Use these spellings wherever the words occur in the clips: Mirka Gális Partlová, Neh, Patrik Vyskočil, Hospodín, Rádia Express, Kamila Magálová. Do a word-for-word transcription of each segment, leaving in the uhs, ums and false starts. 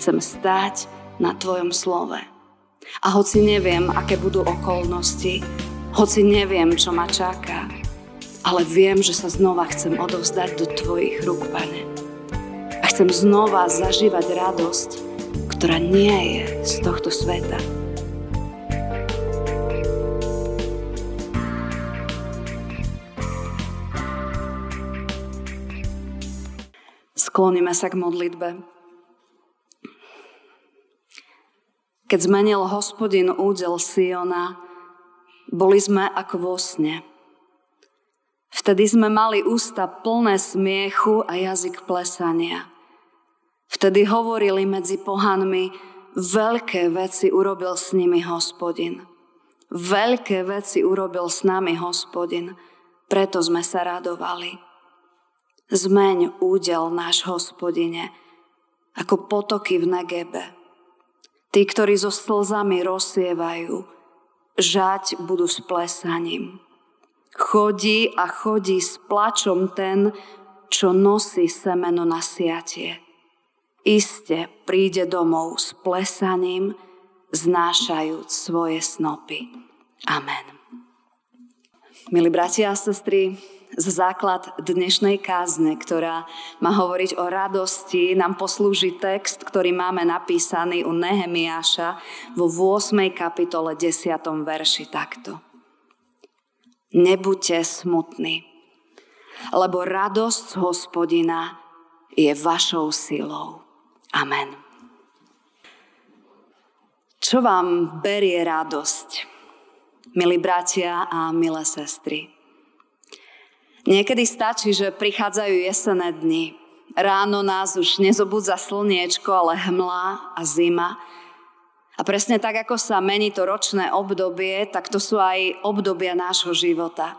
chcem stáť na tvojom slove. A hoci neviem, aké budú okolnosti, hoci neviem, čo ma čaká, ale viem, že sa znova chcem odovzdať do tvojich rúk, Pane. A chcem znova zažívať radosť, ktorá nie je z tohto sveta. Skloníme sa k modlitbe. Keď zmenil Hospodin údel Siona, boli sme ako vo sne. Vtedy sme mali ústa plné smiechu a jazyk plesania. Vtedy hovorili medzi pohanmi, veľké veci urobil s nimi Hospodin. Veľké veci urobil s nami Hospodin, preto sme sa radovali. Zmeň údel náš, Hospodine, ako potoky v Negebe. Tí, ktorí so slzami rozsievajú, žať budú s plesaním. Chodí a chodí s plačom ten, čo nosí semeno na siatie. Iste príde domov s plesaním, znášajúc svoje snopy. Amen. Milí bratia a sestry, základ dnešnej kázne, ktorá má hovoriť o radosti, nám poslúži text, ktorý máme napísaný u Nehemiáša vo ôsmej kapitole desiatom verši takto. Nebuďte smutní, lebo radosť Hospodina je vašou silou. Amen. Čo vám berie radosť, milí bratia a milé sestry? Niekedy stačí, že prichádzajú jesenné dni. Ráno nás už nezobudza slniečko, ale hmla a zima. A presne tak, ako sa mení to ročné obdobie, tak to sú aj obdobia nášho života.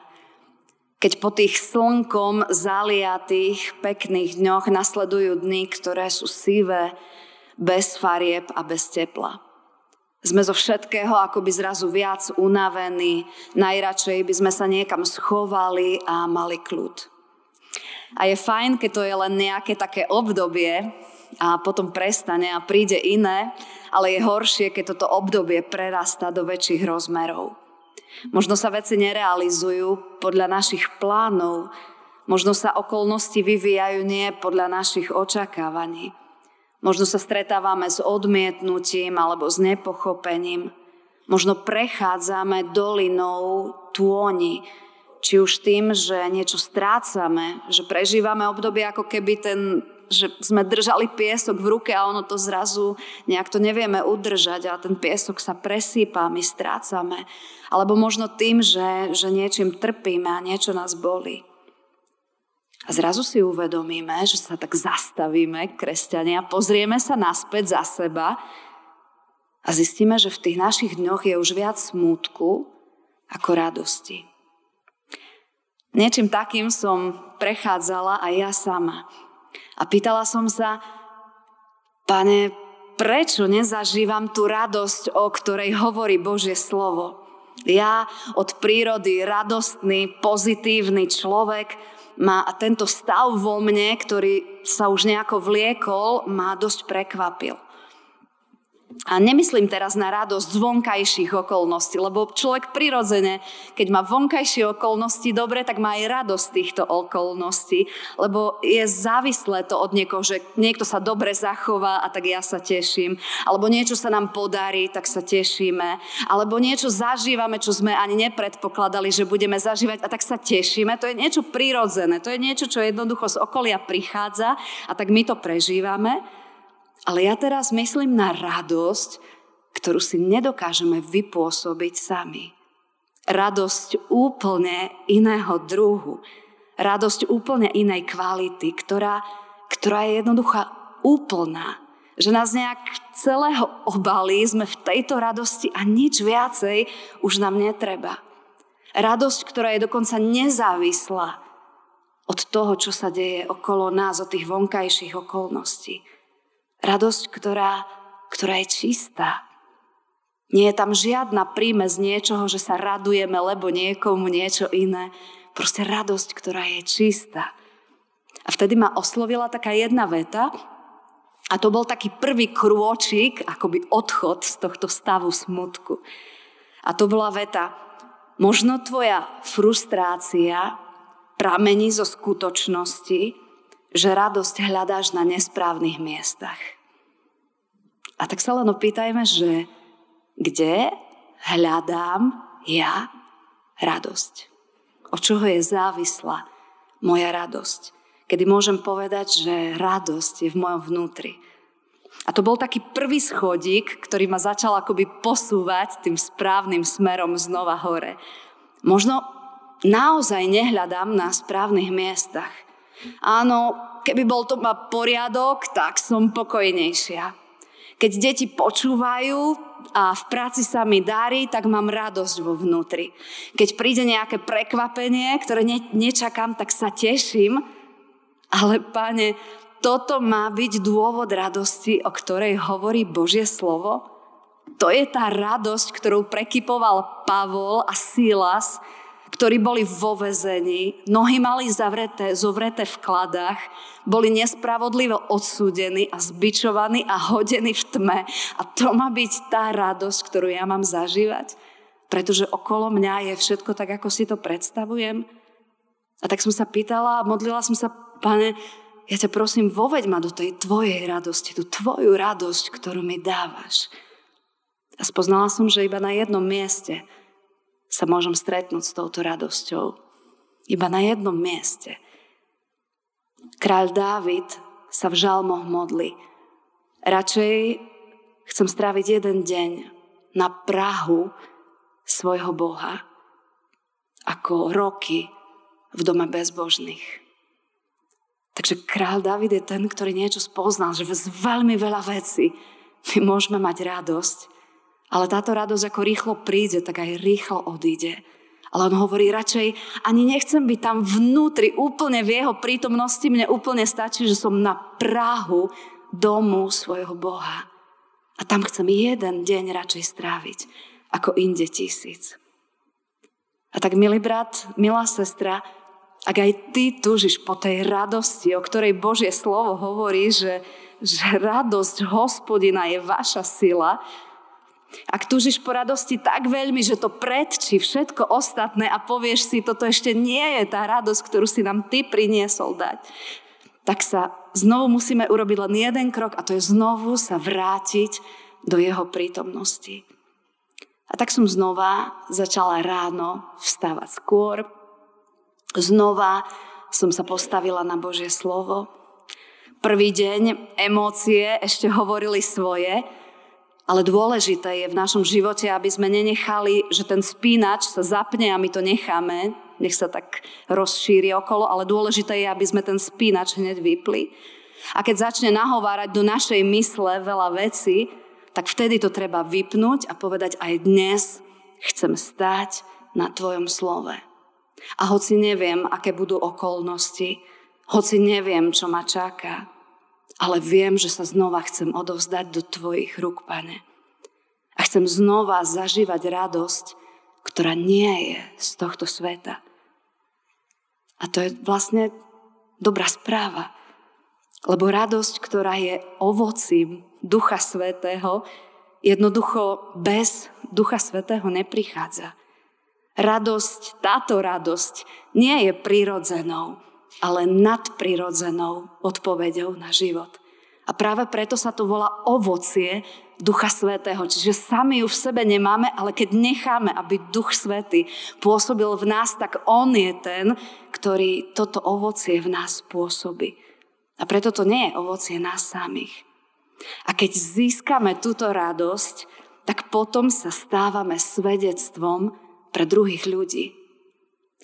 Keď po tých slnkom zaliatých pekných dňoch nasledujú dny, ktoré sú sivé, bez farieb a bez tepla. Sme zo všetkého akoby zrazu viac unavení, najradšej by sme sa niekam schovali a mali kľud. A je fajn, keď to je len nejaké také obdobie a potom prestane a príde iné, ale je horšie, keď toto obdobie prerastá do väčších rozmerov. Možno sa veci nerealizujú podľa našich plánov, možno sa okolnosti vyvíjajú nie podľa našich očakávaní. Možno sa stretávame s odmietnutím alebo s nepochopením. Možno prechádzame dolinou tôni, či už tým, že niečo strácame, že prežívame obdobie ako keby ten, že sme držali piesok v ruke a ono to zrazu nejak to nevieme udržať a ten piesok sa presýpa, my strácame. Alebo možno tým, že, že niečím trpíme a niečo nás bolí. A zrazu si uvedomíme, že sa tak zastavíme, kresťania, pozrieme sa naspäť za seba a zistíme, že v tých našich dňoch je už viac smútku ako radosti. Niečím takým som prechádzala aj ja sama. A pýtala som sa, Pane, prečo nezažívam tú radosť, o ktorej hovorí Božie slovo? Ja od prírody radostný, pozitívny človek, ma a tento stav vo mne, ktorý sa už nejako vliekol, ma dosť prekvapil. A nemyslím teraz na radosť z vonkajších okolností, lebo človek prirodzene, keď má vonkajšie okolnosti dobre, tak má aj radosť týchto okolností, lebo je závislé to od niekoho, že niekto sa dobre zachová a tak ja sa teším, alebo niečo sa nám podarí, tak sa tešíme, alebo niečo zažívame, čo sme ani nepredpokladali, že budeme zažívať a tak sa tešíme. To je niečo prirodzené, to je niečo, čo jednoducho z okolia prichádza a tak my to prežívame. Ale ja teraz myslím na radosť, ktorú si nedokážeme vypôsobiť sami. Radosť úplne iného druhu. Radosť úplne inej kvality, ktorá, ktorá je jednoduchá úplná. Že nás nejak celého obalí, sme v tejto radosti a nič viacej už nám netreba. Radosť, ktorá je dokonca nezávislá od toho, čo sa deje okolo nás, od tých vonkajších okolností. Radosť, ktorá, ktorá je čistá. Nie je tam žiadna prímes niečoho, že sa radujeme, lebo niekomu niečo iné. Proste radosť, ktorá je čistá. A vtedy ma oslovila taká jedna veta, A to bol taký prvý krôčik, akoby odchod z tohto stavu smutku. A to bola veta: možno tvoja frustrácia pramení zo skutočnosti, že radosť hľadáš na nesprávnych miestach. A tak sa len opýtajme, že kde hľadám ja radosť? Od čoho je závislá moja radosť? Kedy môžem povedať, že radosť je v mojom vnútri. A to bol taký prvý schodík, ktorý ma začal akoby posúvať tým správnym smerom znova hore. Možno naozaj nehľadám na správnych miestach. Áno, keby bol to ma poriadok, tak som pokojnejšia. Keď deti počúvajú a v práci sa mi darí, tak mám radosť vo vnútri. Keď príde nejaké prekvapenie, ktoré ne- nečakám, tak sa teším. Ale Pane, toto má byť dôvod radosti, o ktorej hovorí Božie slovo? To je tá radosť, ktorú prekypoval Pavol a Silas, ktorí boli vo väzení, nohy mali zavreté, zovreté v kladách, boli nespravodlivo odsúdení a zbičovaní a hodení v tme. A to má byť tá radosť, ktorú ja mám zažívať, pretože okolo mňa je všetko tak, ako si to predstavujem. A tak som sa pýtala a modlila som sa: Pane, ja ťa prosím, voveď ma do tej tvojej radosti, tú tvoju radosť, ktorú mi dávaš. A spoznala som, že iba na jednom mieste sa môžem stretnúť s touto radosťou. Iba na jednom mieste. Kráľ Dávid sa v žalmoch modlí: radšej chcem stráviť jeden deň na prahu svojho Boha, ako roky v dome bezbožných. Takže kráľ Dávid je ten, ktorý niečo spoznal, že z veľmi veľa vecí my môžeme mať radosť. Ale táto radosť ako rýchlo príde, tak aj rýchlo odíde. Ale on hovorí: radšej ani nechcem byť tam vnútri, úplne v jeho prítomnosti, mne úplne stačí, že som na prahu domu svojho Boha. A tam chcem jeden deň radšej stráviť, ako inde tisíc. A tak, milý brat, milá sestra, ak aj ty túžiš po tej radosti, o ktorej Božie slovo hovorí, že, že radosť Hospodina je vaša sila, ak túžiš po radosti tak veľmi, že to predčí všetko ostatné a povieš si, toto ešte nie je tá radosť, ktorú si nám ty priniesol dať, tak sa znovu musíme urobiť len jeden krok, a to je znovu sa vrátiť do jeho prítomnosti. A tak som znova začala ráno vstávať skôr. Znova som sa postavila na Božie slovo. Prvý deň emócie ešte hovorili svoje, ale dôležité je v našom živote, aby sme nenechali, že ten spínač sa zapne a my to necháme, nech sa tak rozšíri okolo, ale dôležité je, aby sme ten spínač hneď vypli. A keď začne nahovárať do našej mysle veľa vecí, tak vtedy to treba vypnúť a povedať: aj dnes chcem stáť na tvojom slove. A hoci neviem, aké budú okolnosti, hoci neviem, čo ma čaká, ale viem, že sa znova chcem odovzdať do tvojich rúk, Pane. A chcem znova zažívať radosť, ktorá nie je z tohto sveta. A to je vlastne dobrá správa. Lebo radosť, ktorá je ovocím Ducha Svätého, jednoducho bez Ducha Svätého neprichádza. Radosť, táto radosť nie je prirodzenou, ale nadprirodzenou odpoveďou na život. A práve preto sa to volá ovocie Ducha Svätého. Čiže sami ju v sebe nemáme, ale keď necháme, aby Duch Svätý pôsobil v nás, tak on je ten, ktorý toto ovocie v nás pôsobí. A preto to nie je ovocie nás samých. A keď získame túto radosť, tak potom sa stávame svedectvom pre druhých ľudí.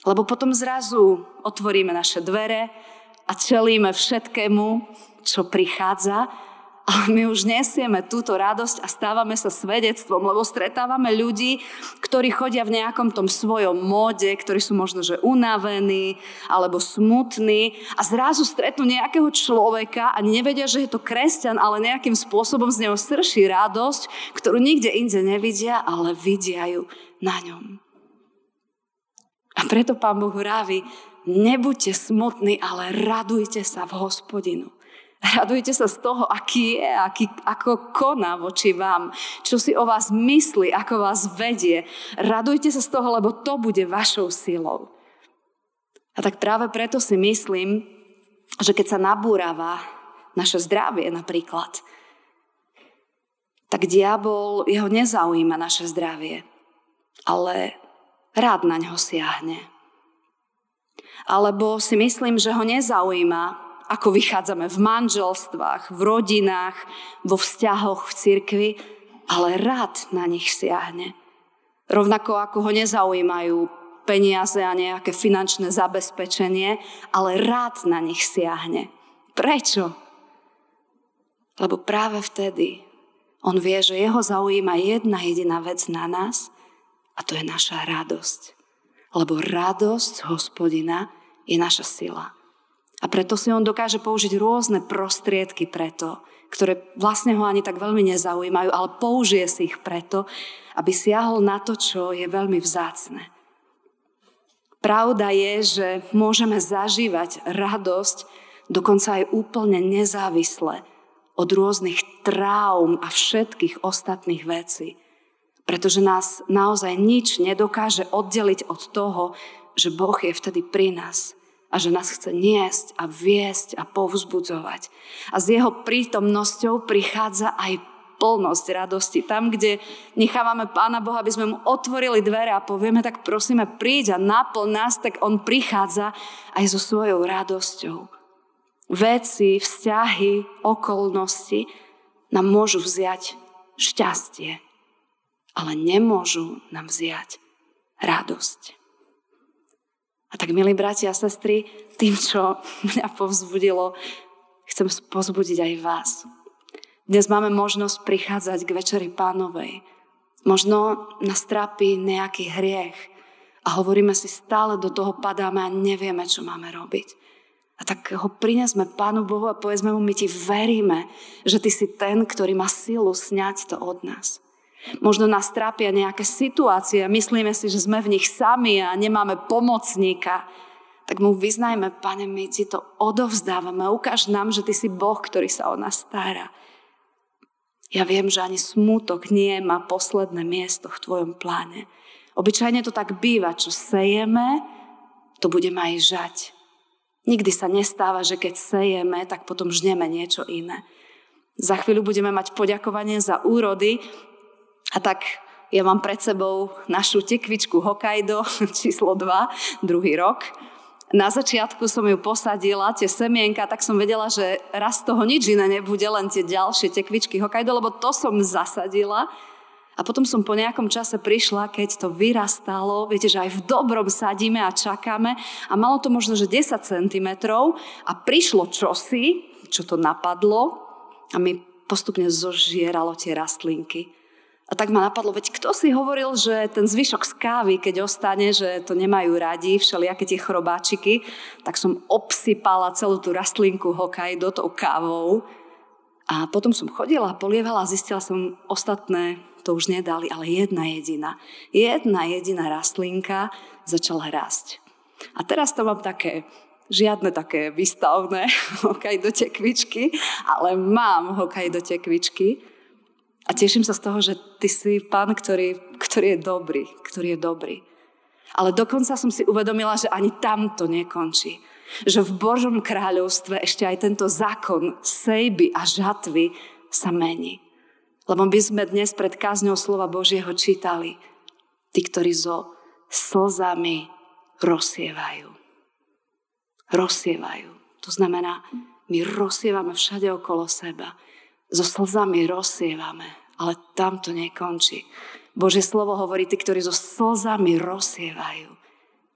Lebo potom zrazu otvoríme naše dvere a čelíme všetkému, čo prichádza, ale my už nesieme túto radosť a stávame sa svedectvom, lebo stretávame ľudí, ktorí chodia v nejakom tom svojom móde, ktorí sú možno že unavení alebo smutní, a zrazu stretnú nejakého človeka a nevedia, že je to kresťan, ale nejakým spôsobom z neho srší radosť, ktorú nikde inde nevidia, ale vidia ju na ňom. A preto Pán Boh vraví: nebuďte smutní, ale radujte sa v Hospodinu. Radujte sa z toho, aký je, aký, ako koná voči vám, čo si o vás myslí, ako vás vedie. Radujte sa z toho, lebo to bude vašou silou. A tak práve preto si myslím, že keď sa nabúrava naše zdravie napríklad, tak diabol, jeho nezaujíma naše zdravie, ale rád na ňo siahne. Alebo si myslím, že ho nezaujíma, ako vychádzame v manželstvách, v rodinách, vo vzťahoch, v cirkvi, ale rád na nich siahne. Rovnako ako ho nezaujímajú peniaze a nejaké finančné zabezpečenie, ale rád na nich siahne. Prečo? Lebo práve vtedy on vie, že jeho zaujíma jedna jediná vec na nás a to je naša radosť. Lebo radosť Hospodina je naša sila. A preto si on dokáže použiť rôzne prostriedky preto, ktoré vlastne ho ani tak veľmi nezaujímajú, ale použije si ich preto, aby siahol na to, čo je veľmi vzácne. Pravda je, že môžeme zažívať radosť dokonca aj úplne nezávisle od rôznych traum a všetkých ostatných vecí. Pretože nás naozaj nič nedokáže oddeliť od toho, že Boh je vtedy pri nás. A že nás chce niesť a viesť a povzbudzovať. A s jeho prítomnosťou prichádza aj plnosť radosti. Tam, kde nechávame Pána Boha, aby sme mu otvorili dvere a povieme, tak prosíme, príď a naplň nás, tak on prichádza aj so svojou radosťou. Veci, vzťahy, okolnosti nám môžu vziať šťastie, ale nemôžu nám vziať radosť. A tak, milí bratia a sestry, tým, čo mňa povzbudilo, chcem povzbudiť aj vás. Dnes máme možnosť prichádzať k Večeri Pánovej. Možno nás trápi nejaký hriech a hovoríme si stále, do toho padáme a nevieme, čo máme robiť. A tak ho prinesme Pánu Bohu a povedzme mu, my ti veríme, že ty si ten, ktorý má silu sňať to od nás. Možno nás trápia nejaké situácie a myslíme si, že sme v nich sami a nemáme pomocníka. Tak mu vyznajme, Pane, my ti to odovzdávame. Ukáž nám, že ty si Boh, ktorý sa o nás stará. Ja viem, že ani smútok nie má posledné miesto v tvojom pláne. Obyčajne to tak býva, čo sejeme, to budeme aj žať. Nikdy sa nestáva, že keď sejeme, tak potom žneme niečo iné. Za chvíľu budeme mať poďakovanie za úrody. A tak ja mám pred sebou našu tekvičku Hokkaido číslo dva, druhý rok. Na začiatku som ju posadila, tie semienka, tak som vedela, že raz toho nič iné nebude, len tie ďalšie tekvičky Hokkaido, lebo to som zasadila. A potom som po nejakom čase prišla, keď to vyrastalo, viete, že aj v dobrom sadíme a čakáme a malo to možno, že desať centimetrov a prišlo čosi, čo to napadlo a mi postupne zožieralo tie rastlinky. A tak ma napadlo, veď kto si hovoril, že ten zvyšok z kávy, keď ostane, že to nemajú radi, všelijaké tie chrobáčiky, tak som obsypala celú tú rastlinku Hokkaido tou kávou. A potom som chodila, polievala a zistila som, ostatné to už nedali, ale jedna jediná. Jedna jediná rastlinka začala rásť. A teraz to mám také, žiadne také výstavné Hokkaido tekvičky, ale mám Hokkaido tekvičky. A teším sa z toho, že ty si Pán, ktorý, ktorý je dobrý, ktorý je dobrý. Ale dokonca som si uvedomila, že ani tam to nekončí. Že v Božom kráľovstve ešte aj tento zákon sejby a žatvy sa mení. Lebo my sme dnes pred kázňou slova Božieho čítali. Tí, ktorí so slzami rozsievajú. Rozsievajú. To znamená, my rozsievame všade okolo seba. So slzami rozsievame, ale tam to nekončí. Božie slovo hovorí, tí, ktorí so slzami rozsievajú,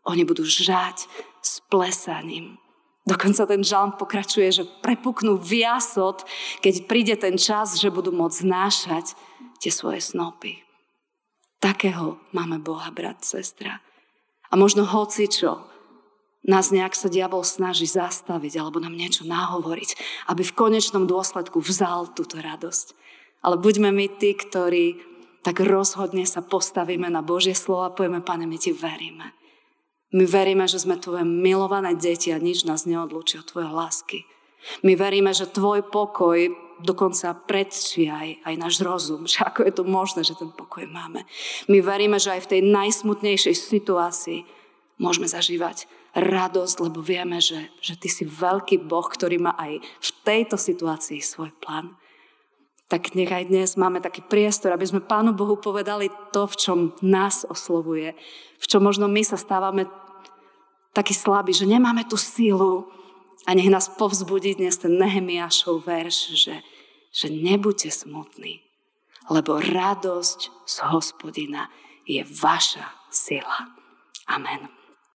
oni budú žať s plesaním. Dokonca ten žalm pokračuje, že prepuknú viasot, keď príde ten čas, že budú môcť znášať tie svoje snopy. Takého máme Boha, brat, sestra. A možno hocičo nás nejak sa diabol snaží zastaviť alebo nám niečo nahovoriť, aby v konečnom dôsledku vzal túto radosť. Ale buďme my tí, ktorí tak rozhodne sa postavíme na Božie slovo a povieme, Pane, my ti veríme. My veríme, že sme tvoje milované deti a nič nás neodlúči od tvojej lásky. My veríme, že tvoj pokoj dokonca predčí aj, aj náš rozum, že ako je to možné, že ten pokoj máme. My veríme, že aj v tej najsmutnejšej situácii môžeme zažívať radosť, lebo vieme, že, že ty si veľký Boh, ktorý má aj v tejto situácii svoj plán. Tak nech aj dnes máme taký priestor, aby sme Pánu Bohu povedali to, v čom nás oslovuje, v čom možno my sa stávame takí slabí, že nemáme tú sílu. A nech nás povzbudí dnes ten Nehemiášov verš, že, že nebuďte smutní, lebo radosť z Hospodina je vaša sila. Amen.